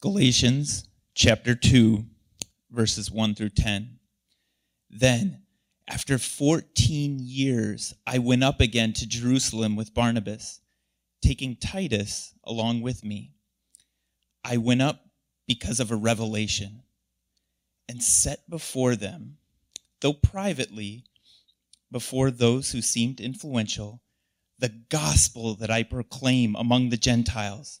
Galatians chapter 2, verses 1 through 10. Then, after 14 years, I went up again to Jerusalem with Barnabas, taking Titus along with me. I went up because of a revelation, and set before them, though privately, before those who seemed influential, the gospel that I proclaim among the Gentiles,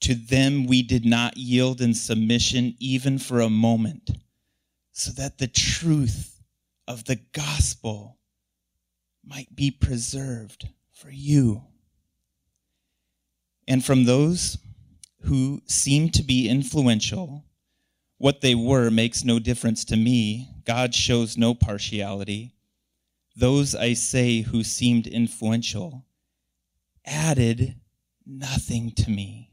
To them we did not yield in submission even for a moment, so that the truth of the gospel might be preserved for you. And from those who seemed to be influential, what they were makes no difference to me. God shows no partiality. Those, I say, who seemed influential added nothing to me.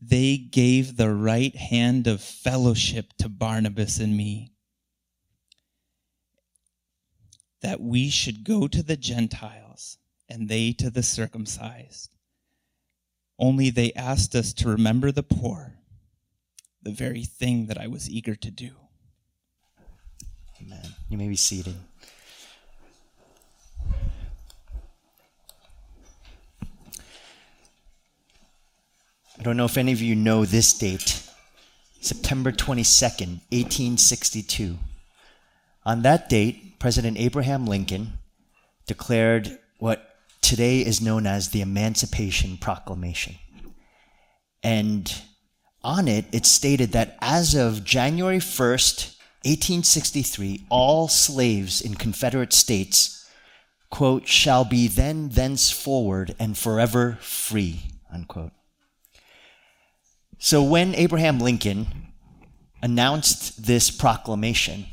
they gave the right hand of fellowship to Barnabas and me, that we should go to the Gentiles and they to the circumcised. Only they asked us to remember the poor, the very thing that I was eager to do. Amen. You may be seated. I don't know if any of you know this date, September 22nd, 1862. On that date, President Abraham Lincoln declared what today is known as the Emancipation Proclamation. And on it, it stated that as of January 1st, 1863, all slaves in Confederate states, quote, shall be then, thenceforward, and forever free, unquote. So when Abraham Lincoln announced this proclamation,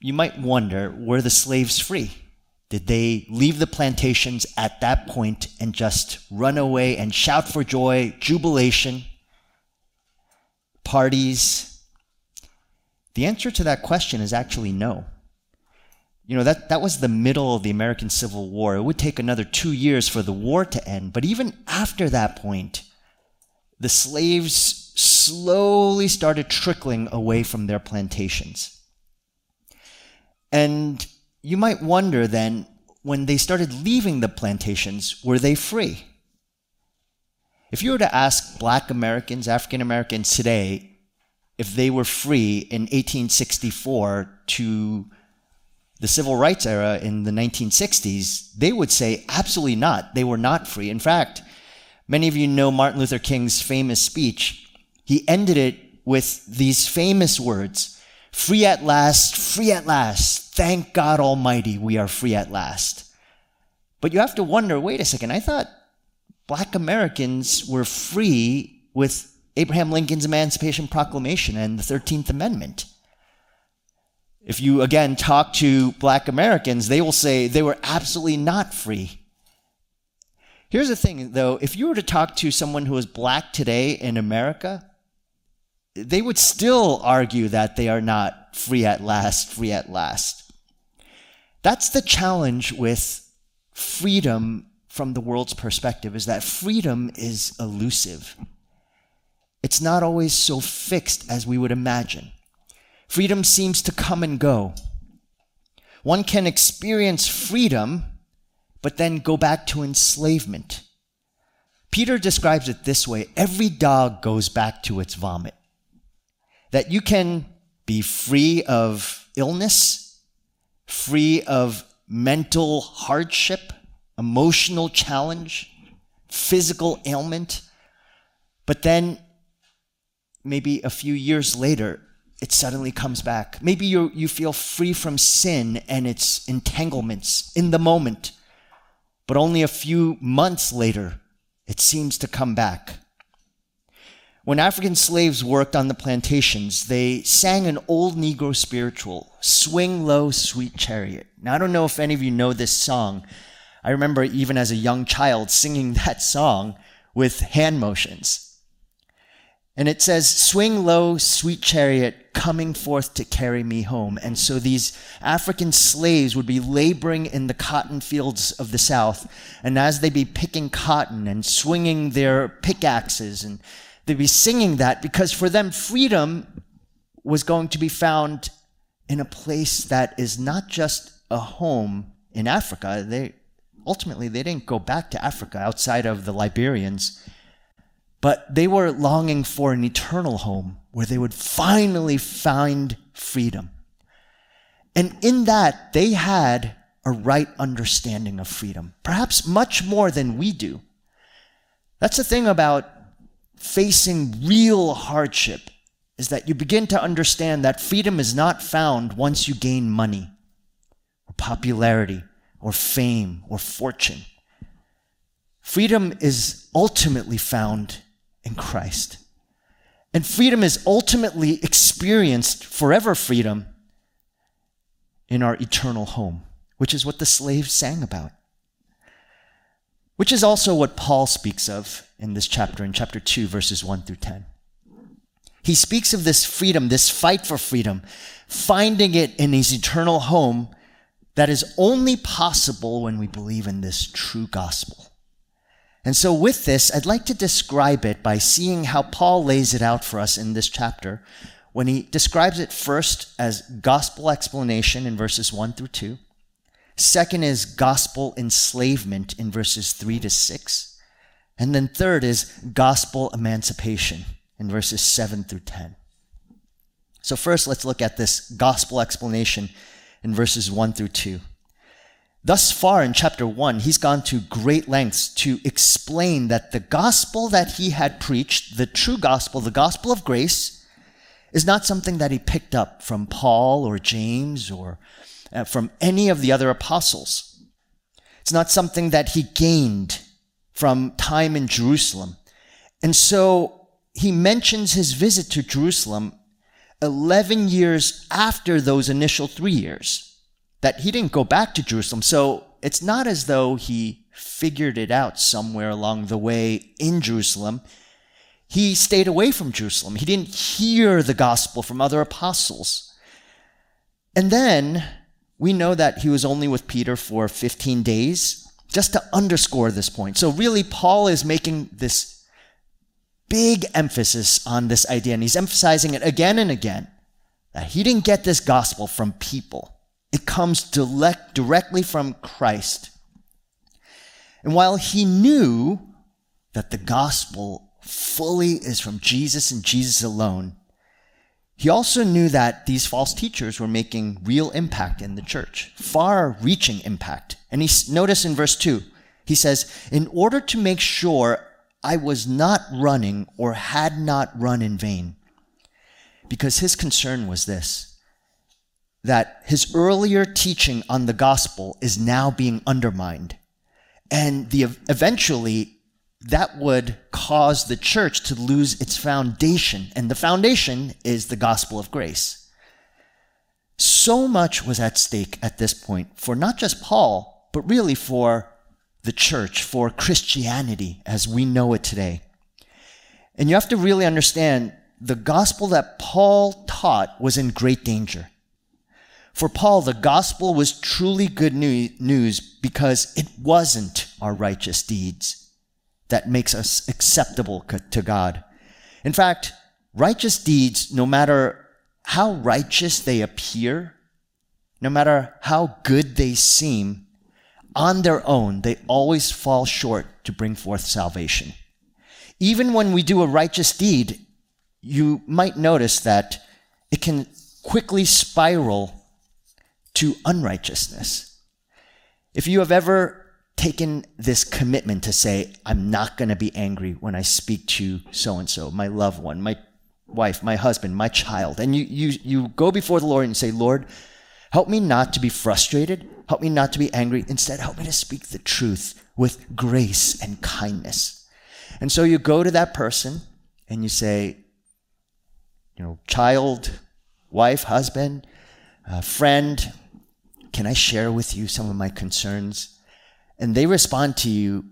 you might wonder, were the slaves free? Did they leave the plantations at that point and just run away and shout for joy, jubilation, parties? The answer to that question is actually no. You know, that was the middle of the American Civil War. It would take another 2 years for the war to end, but even after that point, the slaves slowly started trickling away from their plantations. And you might wonder then, when they started leaving the plantations, were they free? If you were to ask Black Americans, African Americans today, if they were free in 1864 to the Civil Rights era in the 1960s, they would say absolutely not. They were not free. In fact, many of you know Martin Luther King's famous speech. He ended it with these famous words, free at last, thank God Almighty, we are free at last. But you have to wonder, wait a second, I thought Black Americans were free with Abraham Lincoln's Emancipation Proclamation and the 13th Amendment. If you, again, talk to Black Americans, they will say they were absolutely not free. Here's the thing, though. If you were to talk to someone who is Black today in America, they would still argue that they are not free at last, free at last. That's the challenge with freedom from the world's perspective, is that freedom is elusive. It's not always so fixed as we would imagine. Freedom seems to come and go. One can experience freedom, but then go back to enslavement. Peter describes it this way, every dog goes back to its vomit. that you can be free of illness, free of mental hardship, emotional challenge, physical ailment, but then maybe a few years later, it suddenly comes back. Maybe you feel free from sin and its entanglements in the moment, but only a few months later, it seems to come back. When African slaves worked on the plantations, they sang an old Negro spiritual, "Swing Low, Sweet Chariot." Now, I don't know if any of you know this song. I remember even as a young child singing that song with hand motions. And it says, "Swing low, sweet chariot, coming forth to carry me home." And so these African slaves would be laboring in the cotton fields of the South. And as they'd be picking cotton and swinging their pickaxes, and they'd be singing that because for them, freedom was going to be found in a place that is not just a home in Africa. Ultimately, they didn't go back to Africa outside of the Liberians. But they were longing for an eternal home where they would finally find freedom. And in that, they had a right understanding of freedom, perhaps much more than we do. That's the thing about facing real hardship, is that you begin to understand that freedom is not found once you gain money or popularity or fame or fortune. Freedom is ultimately found in Christ. And freedom is ultimately experienced, forever freedom, in our eternal home, which is what the slaves sang about. Which is also what Paul speaks of in this chapter, in chapter 2, verses 1 through 10. He speaks of this freedom, this fight for freedom, finding it in his eternal home that is only possible when we believe in this true gospel. And so with this, I'd like to describe it by seeing how Paul lays it out for us in this chapter when he describes it first as gospel explanation in verses 1 through 2. Second is gospel enslavement in verses 3 to 6. And then third is gospel emancipation in verses 7 through 10. So first, let's look at this gospel explanation in verses 1 through 2. Thus far in chapter 1, he's gone to great lengths to explain that the gospel that he had preached, the true gospel, the gospel of grace, is not something that he picked up from Paul or James or from any of the other apostles. It's not something that he gained from time in Jerusalem. And so he mentions his visit to Jerusalem 11 years after those initial 3 years. That he didn't go back to Jerusalem. So it's not as though he figured it out somewhere along the way in Jerusalem. He stayed away from Jerusalem. He didn't hear the gospel from other apostles. And then we know that he was only with Peter for 15 days, just to underscore this point. So really, Paul is making this big emphasis on this idea, and he's emphasizing it again and again, that he didn't get this gospel from people. It comes directly from Christ. And while he knew that the gospel fully is from Jesus and Jesus alone, he also knew that these false teachers were making real impact in the church, far-reaching impact. And notice in verse 2, he says, "In order to make sure I was not running or had not run in vain," because his concern was this, that his earlier teaching on the gospel is now being undermined. And eventually, that would cause the church to lose its foundation. And the foundation is the gospel of grace. So much was at stake at this point for not just Paul, but really for the church, for Christianity as we know it today. And you have to really understand, the gospel that Paul taught was in great danger. For Paul, the gospel was truly good news because it wasn't our righteous deeds that makes us acceptable to God. In fact, righteous deeds, no matter how righteous they appear, no matter how good they seem, on their own, they always fall short to bring forth salvation. Even when we do a righteous deed, you might notice that it can quickly spiral to unrighteousness. If you have ever taken this commitment to say, I'm not going to be angry when I speak to so-and-so, my loved one, my wife, my husband, my child, and you go before the Lord and say, Lord, help me not to be frustrated. Help me not to be angry. Instead, help me to speak the truth with grace and kindness. And so you go to that person and you say, you know, child, wife, husband, friend, can I share with you some of my concerns? And they respond to you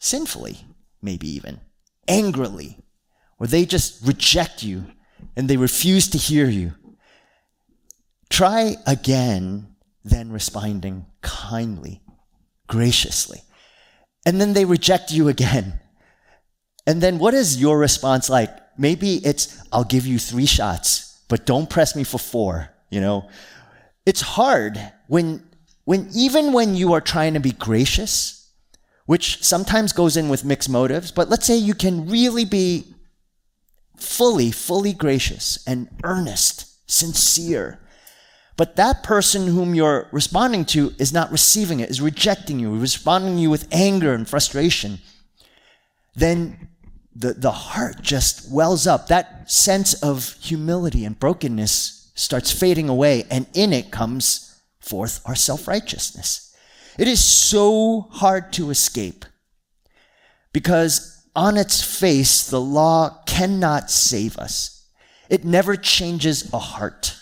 sinfully, maybe even angrily, or they just reject you and they refuse to hear you. Try again, then responding kindly, graciously. And then they reject you again. And then what is your response like? Maybe it's, I'll give you 3 shots, but don't press me for 4, you know. It's hard when you are trying to be gracious, which sometimes goes in with mixed motives, but let's say you can really be fully gracious and earnest, sincere. But that person whom you're responding to is not receiving it, is rejecting you, responding to you with anger and frustration. Then the heart just wells up. That sense of humility and brokenness starts fading away, and in it comes forth our self-righteousness. It is so hard to escape because on its face, the law cannot save us. It never changes a heart.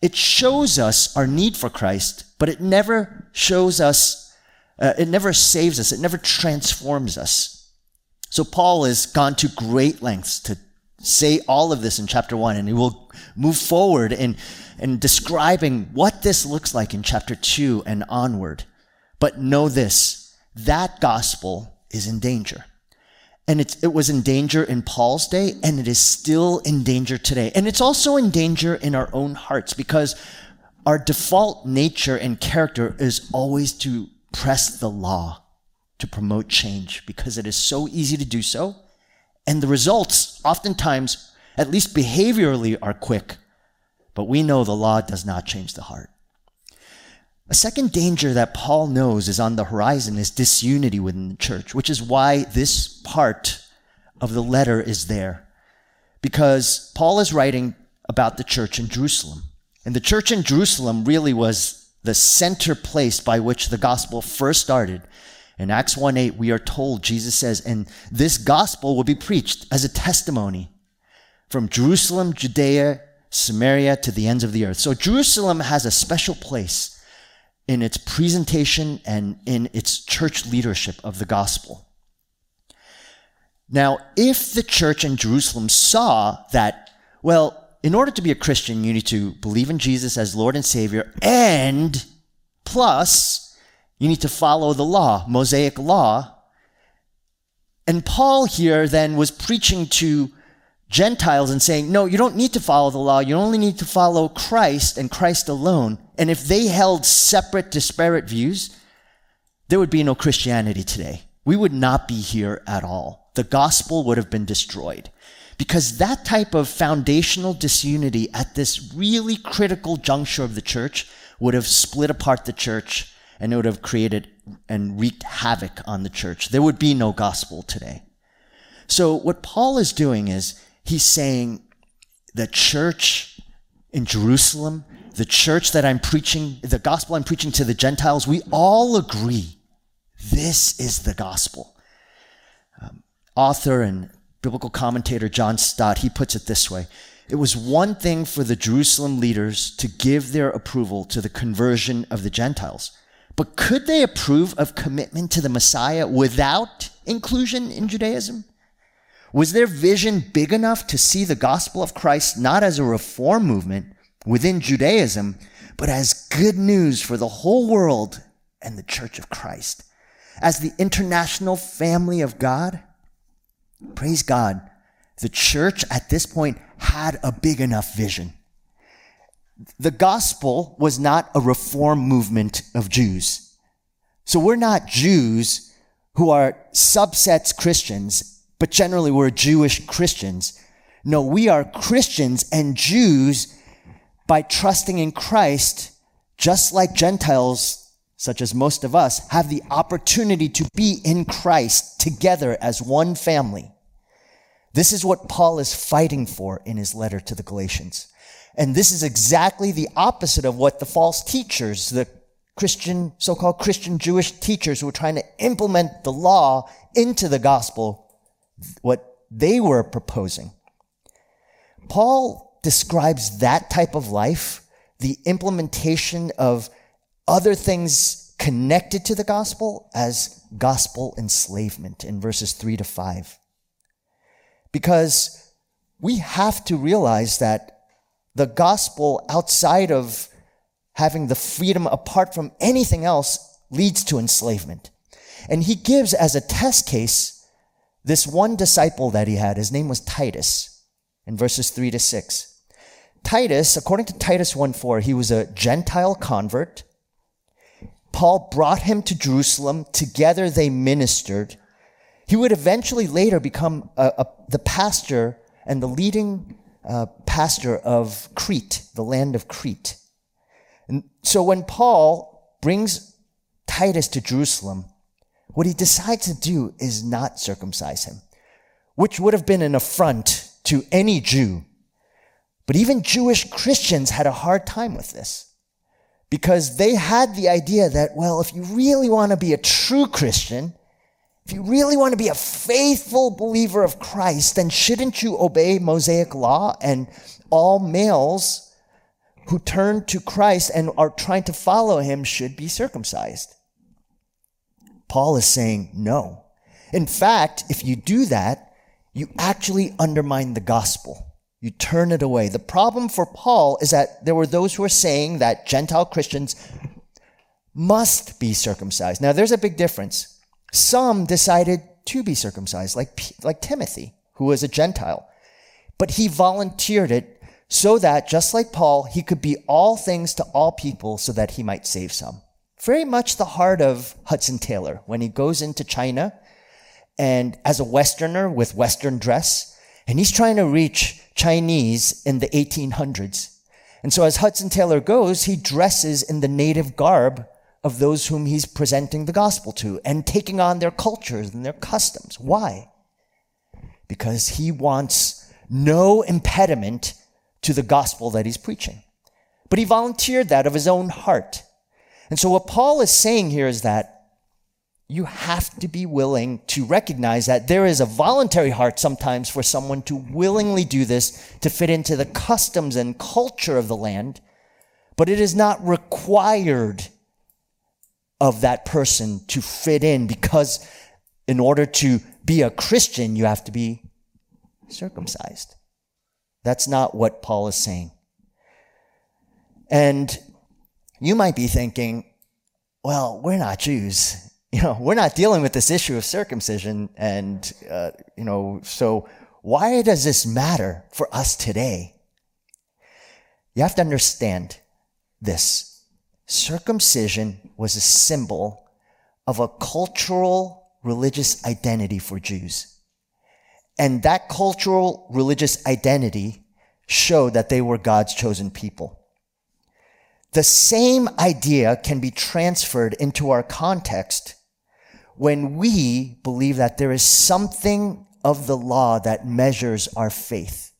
It shows us our need for Christ, but it never shows us, it never saves us, it never transforms us. So Paul has gone to great lengths to say all of this in chapter 1, and he will move forward in describing what this looks like in chapter 2 and onward. But know this, that gospel is in danger. And it was in danger in Paul's day, and it is still in danger today. And it's also in danger in our own hearts because our default nature and character is always to press the law to promote change because it is so easy to do so. And the results oftentimes, at least behaviorally, are quick. But we know the law does not change the heart. A second danger that Paul knows is on the horizon is disunity within the church, which is why this part of the letter is there. Because Paul is writing about the church in Jerusalem. And the church in Jerusalem really was the center place by which the gospel first started. In Acts 1:8, we are told, Jesus says, and this gospel will be preached as a testimony from Jerusalem, Judea, Samaria, to the ends of the earth. So Jerusalem has a special place in its presentation and in its church leadership of the gospel. Now, if the church in Jerusalem saw that, well, in order to be a Christian, you need to believe in Jesus as Lord and Savior, and plus, you need to follow the law, Mosaic law. And Paul here then was preaching to Gentiles and saying, no, you don't need to follow the law. You only need to follow Christ and Christ alone. And if they held separate, disparate views, there would be no Christianity today. We would not be here at all. The gospel would have been destroyed because that type of foundational disunity at this really critical juncture of the church would have split apart the church and it would have created and wreaked havoc on the church. There would be no gospel today. So what Paul is doing is, he's saying the church in Jerusalem, the church that I'm preaching, the gospel I'm preaching to the Gentiles, we all agree this is the gospel. Author and biblical commentator John Stott, he puts it this way. It was one thing for the Jerusalem leaders to give their approval to the conversion of the Gentiles, but could they approve of commitment to the Messiah without inclusion in Judaism? Was their vision big enough to see the gospel of Christ not as a reform movement within Judaism, but as good news for the whole world and the church of Christ? As the international family of God, praise God, the church at this point had a big enough vision. The gospel was not a reform movement of Jews. So we're not Jews who are subsets Christians, but generally we're Jewish Christians. No, we are Christians and Jews by trusting in Christ, just like Gentiles, such as most of us, have the opportunity to be in Christ together as one family. This is what Paul is fighting for in his letter to the Galatians. And this is exactly the opposite of what the false teachers, the Christian, so-called Christian Jewish teachers who were trying to implement the law into the gospel, what they were proposing. Paul describes that type of life, the implementation of other things connected to the gospel, as gospel enslavement in verses 3 to 5. Because we have to realize that the gospel, outside of having the freedom apart from anything else, leads to enslavement. And he gives as a test case this one disciple that he had. His name was Titus, in verses 3 to 6. Titus, according to Titus 1:4, he was a Gentile convert. Paul brought him to Jerusalem. Together they ministered. He would eventually later become the pastor and the leading pastor of Crete, the land of Crete. And so when Paul brings Titus to Jerusalem, what he decides to do is not circumcise him, which would have been an affront to any Jew. But even Jewish Christians had a hard time with this, because they had the idea that, well, if you really want to be a true Christian, if you really want to be a faithful believer of Christ, then shouldn't you obey Mosaic law and all males who turn to Christ and are trying to follow him should be circumcised? Paul is saying no. In fact, if you do that, you actually undermine the gospel. You turn it away. The problem for Paul is that there were those who were saying that Gentile Christians must be circumcised. Now, there's a big difference. Some decided to be circumcised, like Timothy, who was a Gentile. But he volunteered it, so that, just like Paul, he could be all things to all people so that he might save some. Very much the heart of Hudson Taylor when he goes into China, and as a Westerner with Western dress, and he's trying to reach Chinese in the 1800s. And so as Hudson Taylor goes, he dresses in the native garb of those whom he's presenting the gospel to and taking on their cultures and their customs. Why? Because he wants no impediment to the gospel that he's preaching. But he volunteered that of his own heart. And so what Paul is saying here is that you have to be willing to recognize that there is a voluntary heart sometimes for someone to willingly do this to fit into the customs and culture of the land, but it is not required of that person to fit in, because in order to be a Christian, you have to be circumcised. That's not what Paul is saying. And you might be thinking, well, we're not Jews. You know, we're not dealing with this issue of circumcision. And, so why does this matter for us today? You have to understand this. Circumcision was a symbol of a cultural religious identity for Jews. And that cultural religious identity showed that they were God's chosen people. The same idea can be transferred into our context when we believe that there is something of the law that measures our faith.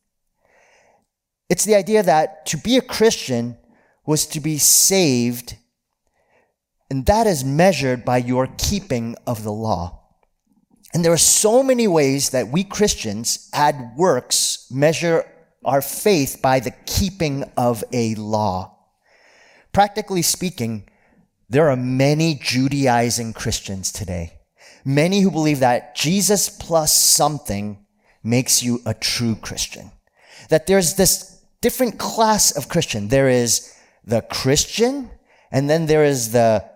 It's the idea that to be a Christian was to be saved, and that is measured by your keeping of the law. And there are so many ways that we Christians add works, measure our faith by the keeping of a law. Practically speaking, there are many Judaizing Christians today. Many who believe that Jesus plus something makes you a true Christian. That there's this different class of Christian. There is the Christian, and then there is the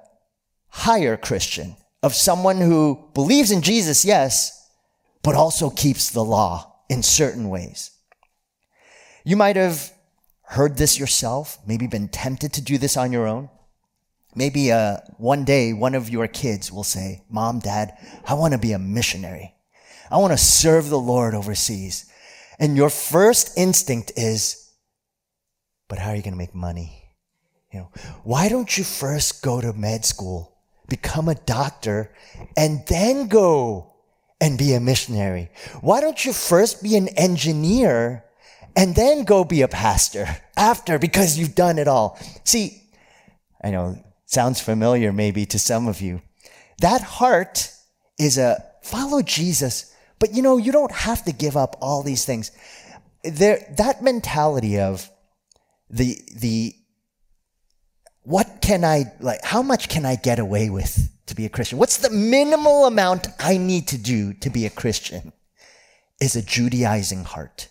higher Christian, of someone who believes in Jesus, yes, but also keeps the law in certain ways. You might have heard this yourself, maybe been tempted to do this on your own. Maybe one day one of your kids will say, Mom, Dad, I want to be a missionary. I want to serve the Lord overseas. and your first instinct is, but how are you going to make money? You know, why don't you first go to med school, become a doctor, and then go and be a missionary? Why don't you first be an engineer and then go be a pastor after, because you've done it all? See, I know, sounds familiar maybe to some of you. That heart is a follow Jesus, but you know, you don't have to give up all these things. There, that mentality of the what can I, like, how much can I get away with to be a Christian? What's the minimal amount I need to do to be a Christian? Is a Judaizing heart.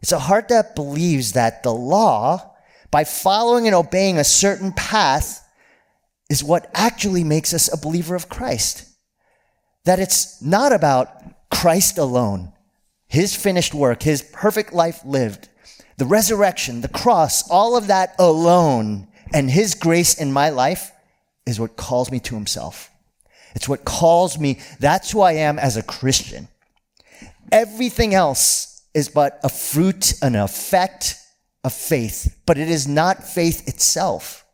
It's a heart that believes that the law, by following and obeying a certain path, is what actually makes us a believer of Christ. That it's not about Christ alone, his finished work, his perfect life lived, the resurrection, the cross, all of that alone, and his grace in my life is what calls me to himself. It's what calls me, that's who I am as a Christian. Everything else is but a fruit, an effect of faith, but it is not faith itself.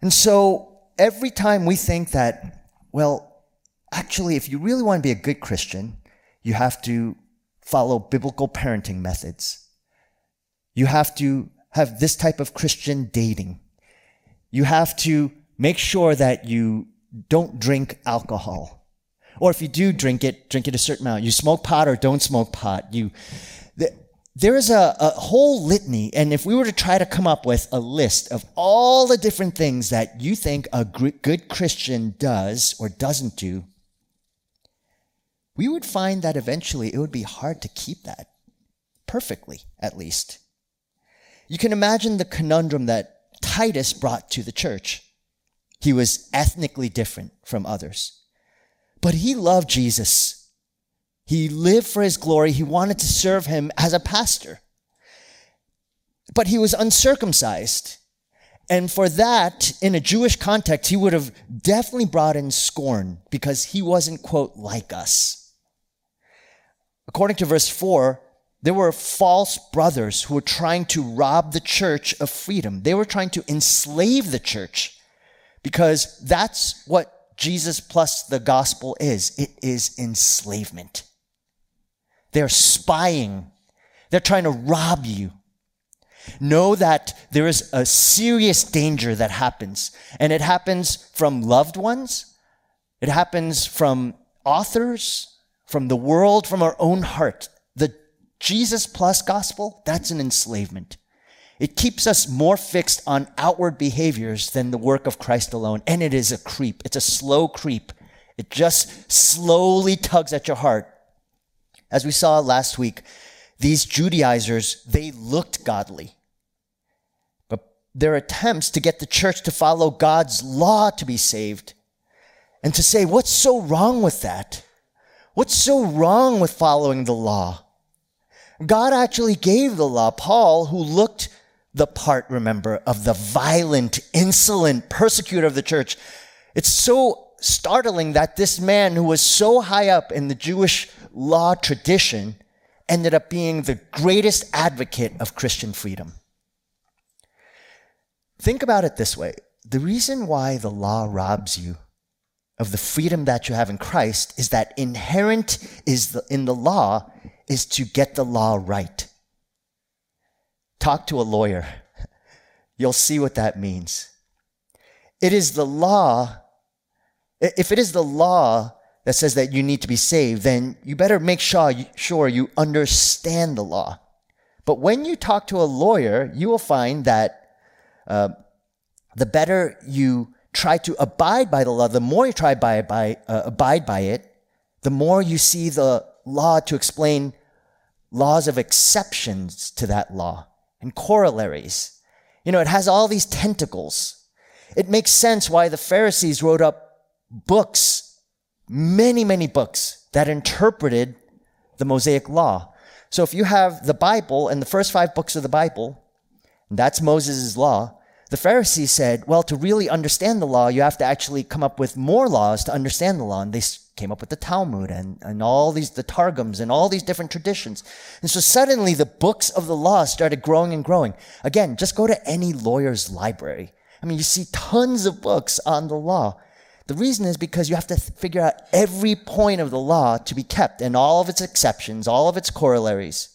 And so every time we think that, well, actually, if you really want to be a good Christian, you have to follow biblical parenting methods. You have to have this type of Christian dating. You have to make sure that you don't drink alcohol. Or if you do drink it a certain amount. You smoke pot or don't smoke pot. There is a whole litany. And if we were to try to come up with a list of all the different things that you think a good Christian does or doesn't do, we would find that eventually it would be hard to keep that perfectly, at least. You can imagine the conundrum that Titus brought to the church. He was ethnically different from others, but he loved Jesus. He lived for his glory. He wanted to serve him as a pastor, but he was uncircumcised. And for that, in a Jewish context, he would have definitely brought in scorn because he wasn't, quote, like us. According to verse 4, there were false brothers who were trying to rob the church of freedom. They were trying to enslave the church because that's what Jesus plus the gospel is. It is enslavement. They're spying. They're trying to rob you. Know that there is a serious danger that happens, and it happens from loved ones. It happens from authors, from the world, from our own heart. The Jesus plus gospel, that's an enslavement. It keeps us more fixed on outward behaviors than the work of Christ alone. And it is a creep. It's a slow creep. It just slowly tugs at your heart. As we saw last week, these Judaizers, they looked godly. But their attempts to get the church to follow God's law to be saved and to say, what's so wrong with that? What's so wrong with following the law? God actually gave the law. Paul, who looked the part, remember, of the violent, insolent persecutor of the church. It's so startling that this man who was so high up in the Jewish law tradition ended up being the greatest advocate of Christian freedom. Think about it this way. The reason why the law robs you of the freedom that you have in Christ is that inherent in the law is to get the law right. Talk to a lawyer. You'll see what that means. It is the law. If it is the law that says that you need to be saved, then you better make sure you understand the law. But when you talk to a lawyer, you will find that the better you try to abide by the law, the more you try to abide by it, the more you see the law to explain laws of exceptions to that law and corollaries. You know, it has all these tentacles. It makes sense why the Pharisees wrote up books, many, many books that interpreted the Mosaic law. So if you have the Bible and the first 5 books of the Bible, and that's Moses' law, The Pharisees said, well, to really understand the law, you have to actually come up with more laws to understand the law. And they came up with the Talmud and all these, the Targums and all these different traditions. And so suddenly the books of the law started growing and growing. Again, just go to any lawyer's library. I mean, you see tons of books on the law. The reason is because you have to figure out every point of the law to be kept and all of its exceptions, all of its corollaries.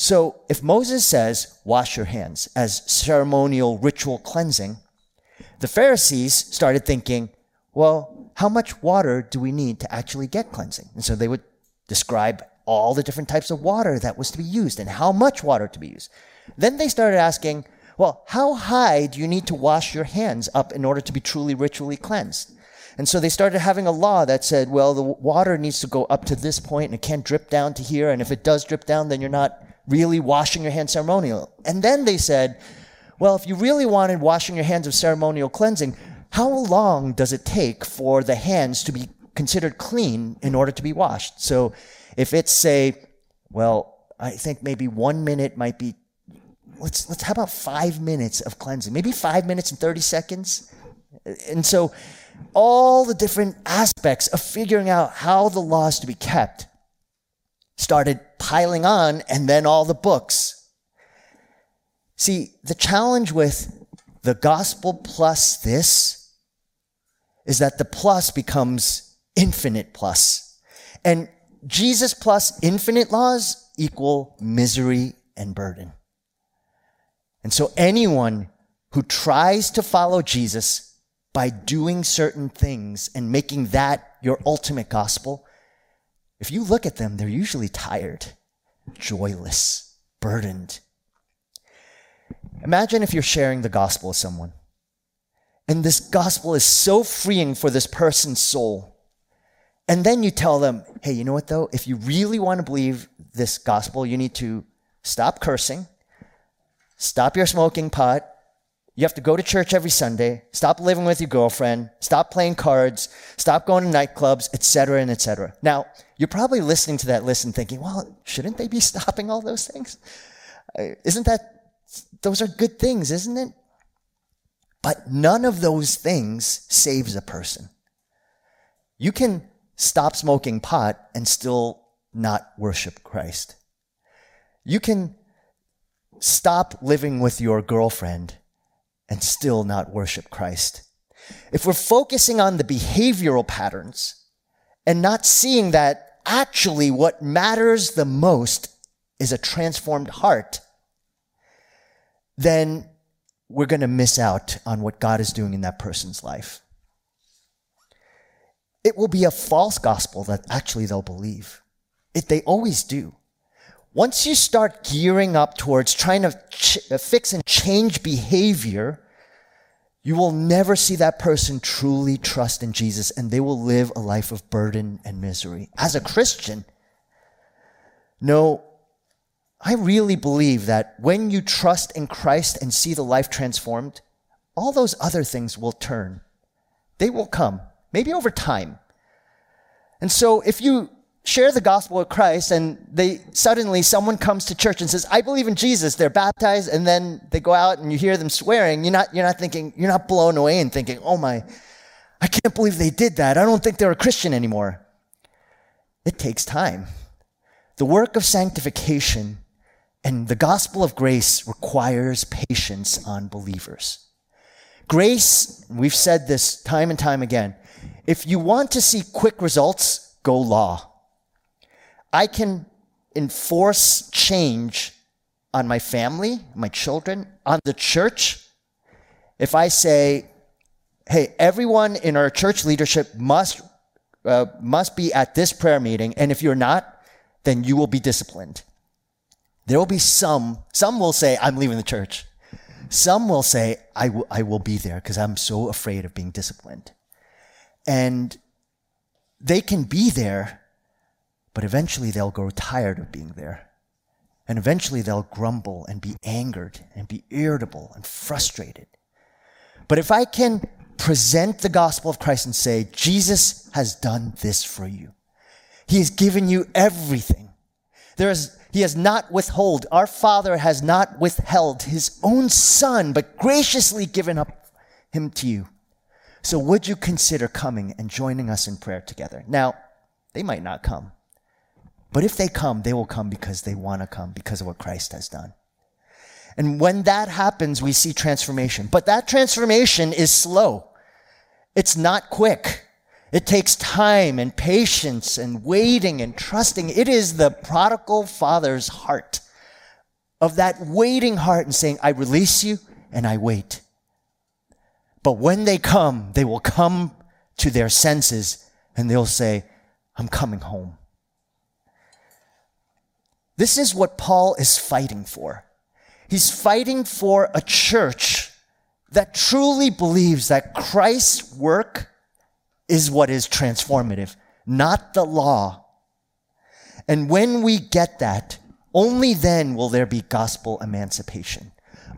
So if Moses says, wash your hands as ceremonial ritual cleansing, the Pharisees started thinking, well, how much water do we need to actually get cleansing? And so they would describe all the different types of water that was to be used and how much water to be used. Then they started asking, well, how high do you need to wash your hands up in order to be truly ritually cleansed? And so they started having a law that said, well, the water needs to go up to this point and it can't drip down to here. And if it does drip down, then you're not really washing your hands ceremonial. And then they said, well, if you really wanted washing your hands of ceremonial cleansing, how long does it take for the hands to be considered clean in order to be washed? So if it's, say, well, I think maybe 1 minute might be, let's how about 5 minutes of cleansing? Maybe 5 minutes and 30 seconds. And so all the different aspects of figuring out how the law is to be kept started piling on, and then all the books. See, the challenge with the gospel plus this is that the plus becomes infinite plus. And Jesus plus infinite laws equal misery and burden. And so anyone who tries to follow Jesus by doing certain things and making that your ultimate gospel, if you look at them, they're usually tired, joyless, burdened. Imagine if you're sharing the gospel with someone, and this gospel is so freeing for this person's soul. And then you tell them, hey, you know what though? If you really want to believe this gospel, you need to stop cursing, stop your smoking pot, you have to go to church every Sunday, stop living with your girlfriend, stop playing cards, stop going to nightclubs, etc. and etc. Now, you're probably listening to that list and thinking, well, shouldn't they be stopping all those things? Those are good things, isn't it? But none of those things saves a person. You can stop smoking pot and still not worship Christ. You can stop living with your girlfriend and still not worship Christ. If we're focusing on the behavioral patterns and not seeing that actually what matters the most is a transformed heart, then we're going to miss out on what God is doing in that person's life. It will be a false gospel that actually they'll believe. They always do. Once you start gearing up towards trying to fix and change behavior, you will never see that person truly trust in Jesus, and they will live a life of burden and misery. As a Christian, no, I really believe that when you trust in Christ and see the life transformed, all those other things will turn. They will come, maybe over time. And so if you share the gospel of Christ and suddenly someone comes to church and says, I believe in Jesus, they're baptized, and then they go out and you hear them swearing, you're not blown away and thinking, oh my, I can't believe they did that. I don't think they're a Christian anymore. It takes time. The work of sanctification and the gospel of grace requires patience on believers. Grace, we've said this time and time again, if you want to see quick results, go law. I can enforce change on my family, my children, on the church. If I say, hey, everyone in our church leadership must be at this prayer meeting, and if you're not, then you will be disciplined. There will be some will say, I'm leaving the church. Some will say, I will be there because I'm so afraid of being disciplined. And they can be there, but eventually they'll grow tired of being there. And eventually they'll grumble and be angered and be irritable and frustrated. But if I can present the gospel of Christ and say, Jesus has done this for you. He has given you everything. There is He has not withheld. Our Father has not withheld his own Son, but graciously given up him to you. So would you consider coming and joining us in prayer together? Now, they might not come. But if they will come because they want to come, because of what Christ has done. And when that happens, we see transformation. But that transformation is slow. It's not quick. It takes time and patience and waiting and trusting. It is the prodigal father's heart, of that waiting heart and saying, I release you and I wait. But when they will come to their senses and they'll say, I'm coming home. This is what Paul is fighting for. He's fighting for a church that truly believes that Christ's work is what is transformative, not the law. And when we get that, only then will there be gospel emancipation.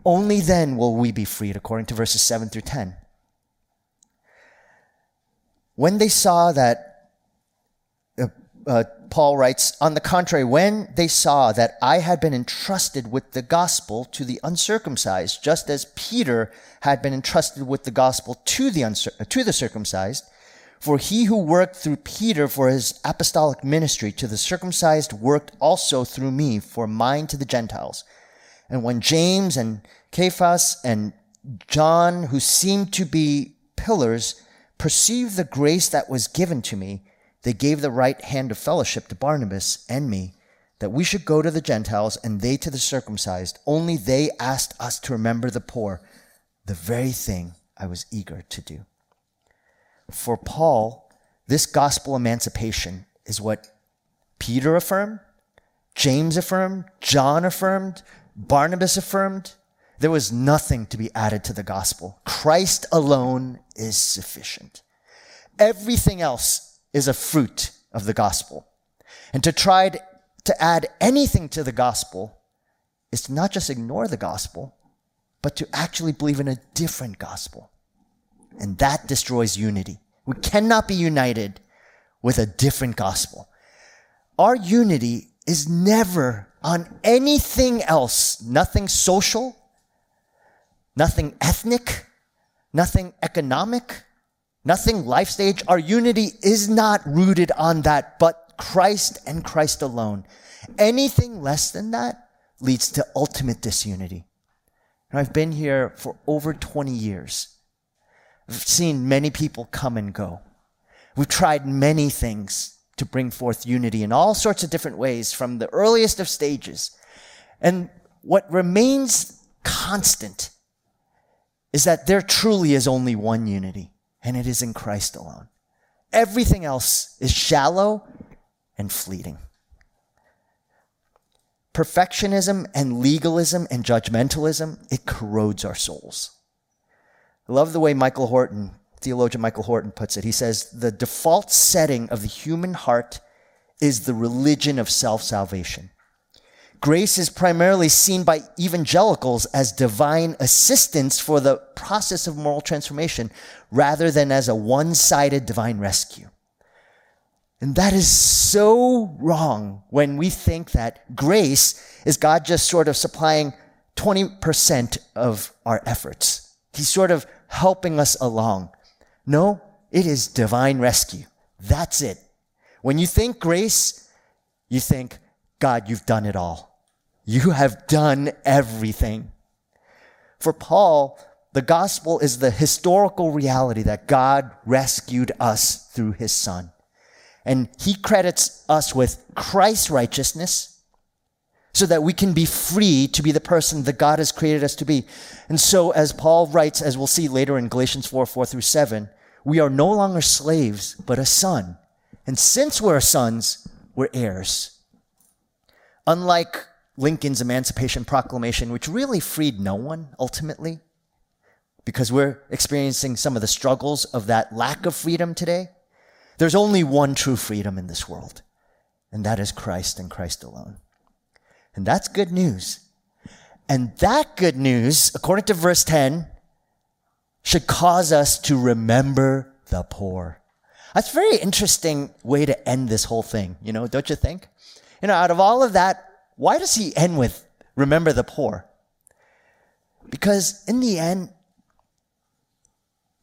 Only then will we be freed, according to verses 7 through 10. When they saw that, Paul writes, on the contrary, when they saw that I had been entrusted with the gospel to the uncircumcised, just as Peter had been entrusted with the gospel to the circumcised, for he who worked through Peter for his apostolic ministry to the circumcised worked also through me for mine to the Gentiles. And when James and Cephas and John, who seemed to be pillars, perceived the grace that was given to me, they gave the right hand of fellowship to Barnabas and me, that we should go to the Gentiles and they to the circumcised. Only they asked us to remember the poor, the very thing I was eager to do. For Paul, this gospel emancipation is what Peter affirmed, James affirmed, John affirmed, Barnabas affirmed. There was nothing to be added to the gospel. Christ alone is sufficient. Everything else is a fruit of the gospel. And to try to add anything to the gospel is to not just ignore the gospel, but to actually believe in a different gospel. And that destroys unity. We cannot be united with a different gospel. Our unity is never on anything else, nothing social, nothing ethnic, nothing economic, nothing life stage. Our unity is not rooted on that, but Christ and Christ alone. Anything less than that leads to ultimate disunity. And I've been here for over 20 years. I've seen many people come and go. We've tried many things to bring forth unity in all sorts of different ways from the earliest of stages. And what remains constant is that there truly is only one unity. And it is in Christ alone. Everything else is shallow and fleeting. Perfectionism and legalism and judgmentalism, it corrodes our souls. I love the way Michael Horton, theologian Michael Horton, puts it. He says, the default setting of the human heart is the religion of self-salvation. Grace is primarily seen by evangelicals as divine assistance for the process of moral transformation rather than as a one-sided divine rescue. And that is so wrong when we think that grace is God just sort of supplying 20% of our efforts. He's sort of helping us along. No, it is divine rescue. That's it. When you think grace, you think, God, you've done it all. You have done everything. For Paul, the gospel is the historical reality that God rescued us through his Son. And he credits us with Christ's righteousness so that we can be free to be the person that God has created us to be. And so as Paul writes, as we'll see later in Galatians 4:4 through 7, we are no longer slaves, but a son. And since we're sons, we're heirs. Unlike Lincoln's Emancipation Proclamation, which really freed no one ultimately, because we're experiencing some of the struggles of that lack of freedom today, there's only one true freedom in this world, and that is Christ and Christ alone. And that's good news. And that good news, according to verse 10, should cause us to remember the poor. That's a very interesting way to end this whole thing, don't you think? Out of all of that Why does he end with, remember the poor? Because in the end,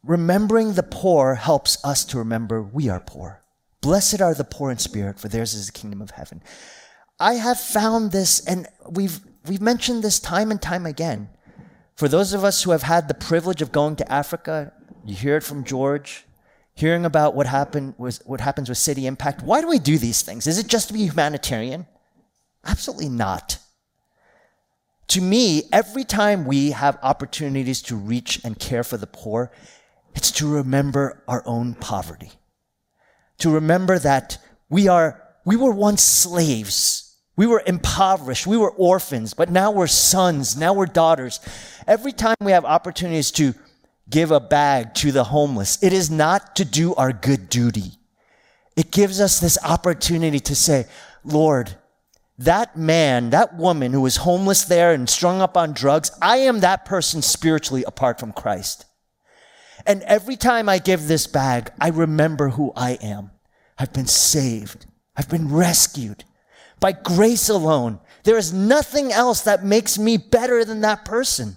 remembering the poor helps us to remember we are poor. Blessed are the poor in spirit, for theirs is the kingdom of heaven. I have found this, and we've mentioned this time and time again. For those of us who have had the privilege of going to Africa, you hear it from George, hearing about what happens with City Impact. Why do we do these things? Is it just to be humanitarian? Absolutely not. To me, every time we have opportunities to reach and care for the poor, it's to remember our own poverty. To remember that we were once slaves. We were impoverished. We were orphans, but now we're sons. Now we're daughters. Every time we have opportunities to give a bag to the homeless, it is not to do our good duty. It gives us this opportunity to say, Lord, that man, that woman who was homeless there and strung up on drugs, I am that person spiritually apart from Christ. And every time I give this bag, I remember who I am. I've been saved. I've been rescued by grace alone. There is nothing else that makes me better than that person.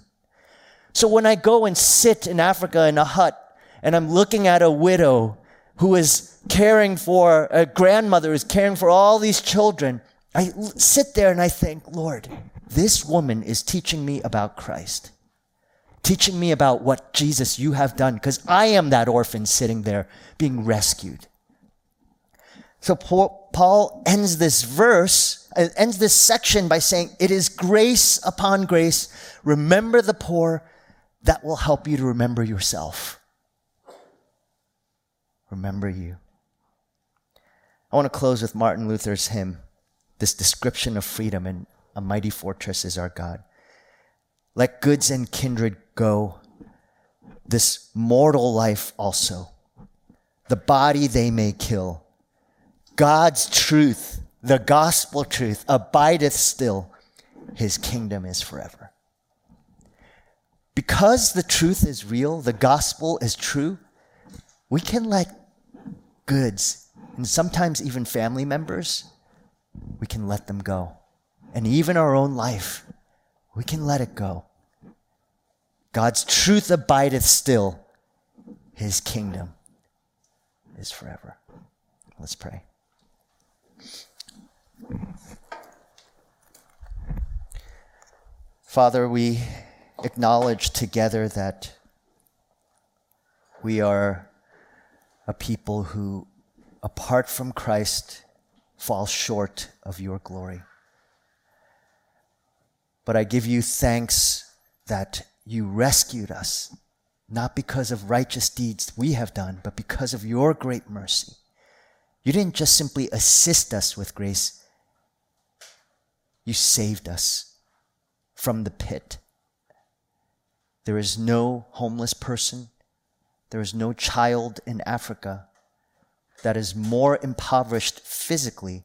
So when I go and sit in Africa in a hut and I'm looking at a widow who is caring for, a grandmother is caring for all these children, I sit there and I think, Lord, this woman is teaching me about Christ, teaching me about what, Jesus, you have done, because I am that orphan sitting there being rescued. So Paul ends this verse, ends this section by saying, it is grace upon grace. Remember the poor. That will help you to remember yourself. Remember you. I want to close with Martin Luther's hymn, this description of freedom in A Mighty Fortress Is Our God. Let goods and kindred go, this mortal life also. The body they may kill. God's truth, the gospel truth, abideth still. His kingdom is forever. Because the truth is real, the gospel is true, we can let goods, and sometimes even family members, we can let them go. And even our own life, we can let it go. God's truth abideth still. His kingdom is forever. Let's pray. Father, we acknowledge together that we are a people who, apart from Christ, fall short of your glory. But I give you thanks that you rescued us, not because of righteous deeds we have done, but because of your great mercy. You didn't just simply assist us with grace. You saved us from the pit. There is no homeless person. There is no child in Africa that is more impoverished physically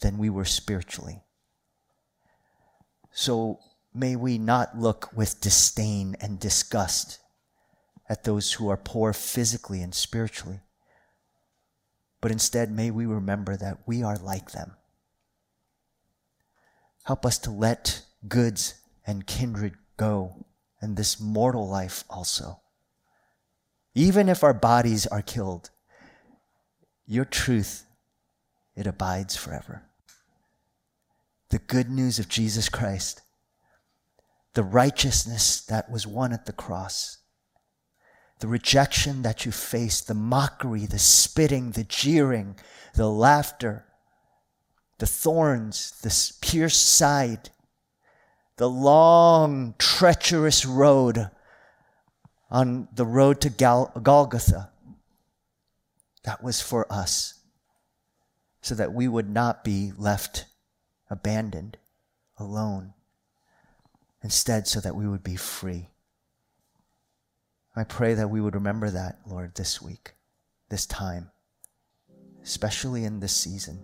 than we were spiritually. So may we not look with disdain and disgust at those who are poor physically and spiritually, but instead may we remember that we are like them. Help us to let goods and kindred go, and this mortal life also. Even if our bodies are killed, your truth, it abides forever. The good news of Jesus Christ, the righteousness that was won at the cross, the rejection that you faced, the mockery, the spitting, the jeering, the laughter, the thorns, the pierced side, the long, treacherous road on the road to Golgotha. That was for us, so that we would not be left abandoned, alone. Instead, so that we would be free. I pray that we would remember that, Lord, this week, this time, especially in this season.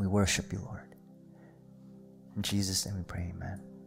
We worship you, Lord. In Jesus' name we pray, amen.